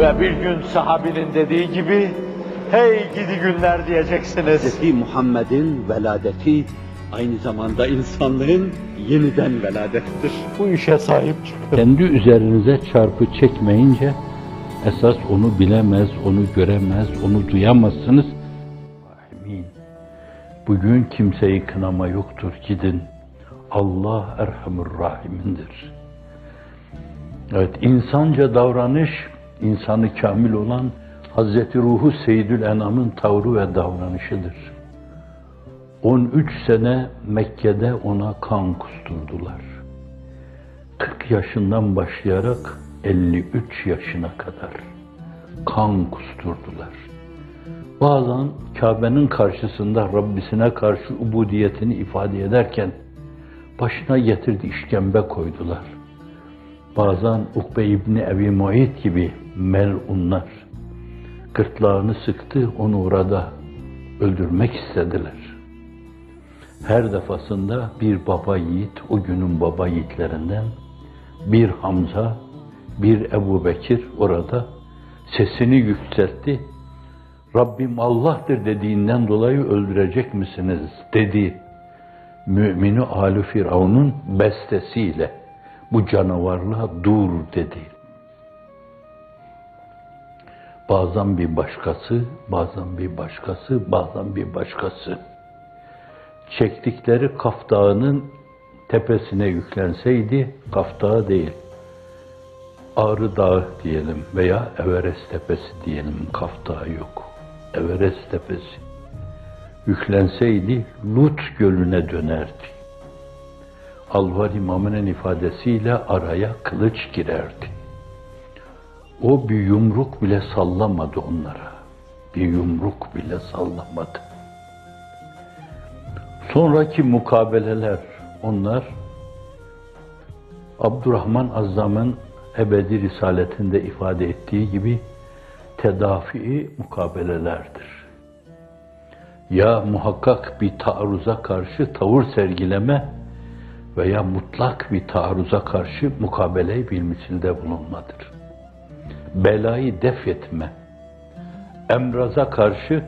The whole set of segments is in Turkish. Ve bir gün sahabinin dediği gibi, hey gidi günler diyeceksiniz. Hazreti Muhammed'in veladeti aynı zamanda insanların yeniden veladettir. Bu işe sahip çıkın. Kendi üzerinize çarpı çekmeyince, esas onu bilemez, onu göremez, onu duyamazsınız. Amin. Bugün kimseyi kınama yoktur, gidin. Allah Erhamur Rahim'indir. Evet, insanca davranış, insanı kamil olan Hazreti Ruhu Seyyidü'l-Enam'ın tavrı ve davranışıdır. 13 sene Mekke'de ona kan kusturdular. 40 yaşından başlayarak 53 yaşına kadar kan kusturdular. Bazen Kabe'nin karşısında Rabbisine karşı ubudiyetini ifade ederken başına getirdi işkembe koydular. Bazen Ukbe ibn-i Ebi Muayyid gibi melunlar gırtlağını sıktı, onu orada öldürmek istediler. Her defasında bir baba yiğit, o günün baba yiğitlerinden bir Hamza, bir Ebu Bekir orada sesini yükseltti. Rabbim Allah'tır dediğinden dolayı öldürecek misiniz dedi. Mümin-ü Âl-ü Firavun'un bestesiyle bu canavarla dur dedi. Bazen bir başkası, bazen bir başkası, bazen bir başkası. Çektikleri Kaf Dağı'nın tepesine yüklenseydi, Kaf Dağı değil, Ağrı Dağı diyelim veya Everest Tepesi diyelim, Kaf Dağı yok, Everest Tepesi. Yüklenseydi Lut Gölü'ne dönerdi. Alvar İmamı'nın ifadesiyle araya kılıç girerdi. O bir yumruk bile sallamadı onlara. Bir yumruk bile sallamadı. Sonraki mukabeleler onlar, Abdurrahman Azzam'ın ebedi risaletinde ifade ettiği gibi tedafi mukabelelerdir. Ya muhakkak bir taarruza karşı tavır sergileme veya mutlak bir taarruza karşı mukabele bir misilde bulunmadır. Belayı def etme, emraza karşı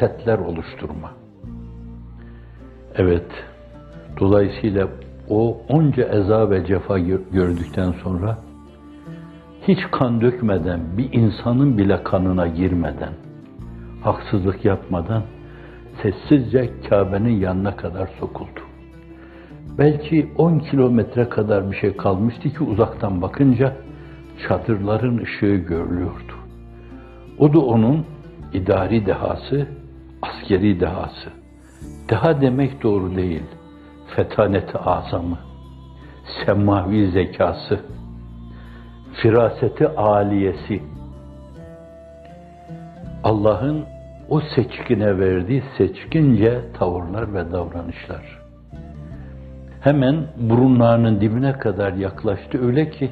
setler oluşturma. Evet, dolayısıyla o onca eza ve cefa gördükten sonra hiç kan dökmeden, bir insanın bile kanına girmeden, haksızlık yapmadan sessizce Kabe'nin yanına kadar sokuldu. Belki 10 kilometre kadar bir şey kalmıştı ki uzaktan bakınca çadırların ışığı görülüyordu. O da onun idari dehası, askeri dehası. Deha demek doğru değil. Fetaneti azamı, semavi zekası, firaseti aliyesi. Allah'ın o seçkine verdiği seçkince tavırlar ve davranışlar. Hemen burunlarının dibine kadar yaklaştı, öyle ki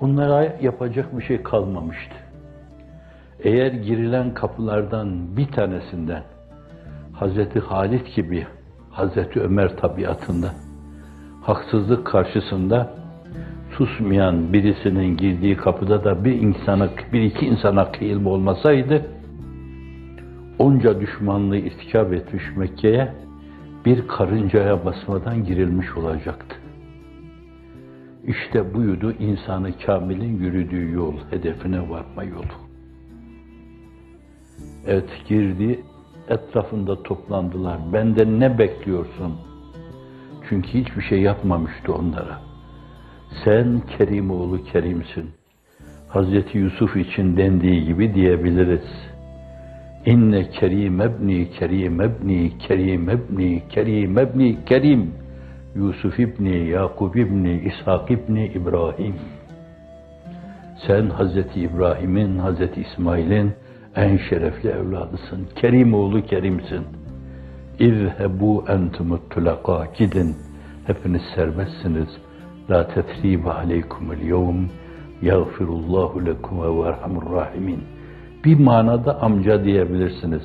onlara yapacak bir şey kalmamıştı. Eğer girilen kapılardan bir tanesinden Hazreti Halit gibi, Hazreti Ömer tabiatında haksızlık karşısında susmayan birisinin girdiği kapıda da bir iki insana kıyılma olmasaydı, onca düşmanlığı irtikap etmiş Mekke'ye bir karıncaya basmadan girilmiş olacaktı. İşte buydu insanı kamilin yürüdüğü yol, hedefine varma yolu. Evet, girdi, etrafında toplandılar. Benden ne bekliyorsun? Çünkü hiçbir şey yapmamıştı onlara. Sen Kerimoğlu Kerim'sin. Hazreti Yusuf için dendiği gibi diyebiliriz. İnne kerim ebni, kerim ebni, kerim ebni, kerim ebni, kerim. Yusuf ibni, Yakub ibni, İshak ibni, İbrahim. Sen Hazreti İbrahim'in, Hazreti İsmail'in en şerefli evladısın. Kerim oğlu Kerim'sin. İzhebu entumut tulaka, gidin. Hepiniz serbestsiniz. La tetribe aleykumul yevm. Yağfirullahu lekum ve erhamur rahimin. Bir manada amca diyebilirsiniz.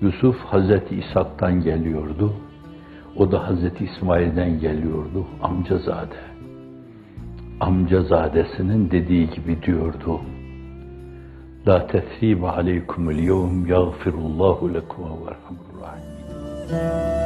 Yusuf Hazreti İshak'tan geliyordu. O da Hazreti İsmail'den geliyordu. Amcazade. Amcazadesinin dediği gibi diyordu. La tesribe aleykumul yevm yagfirullahu lekum ve verhamurrahim.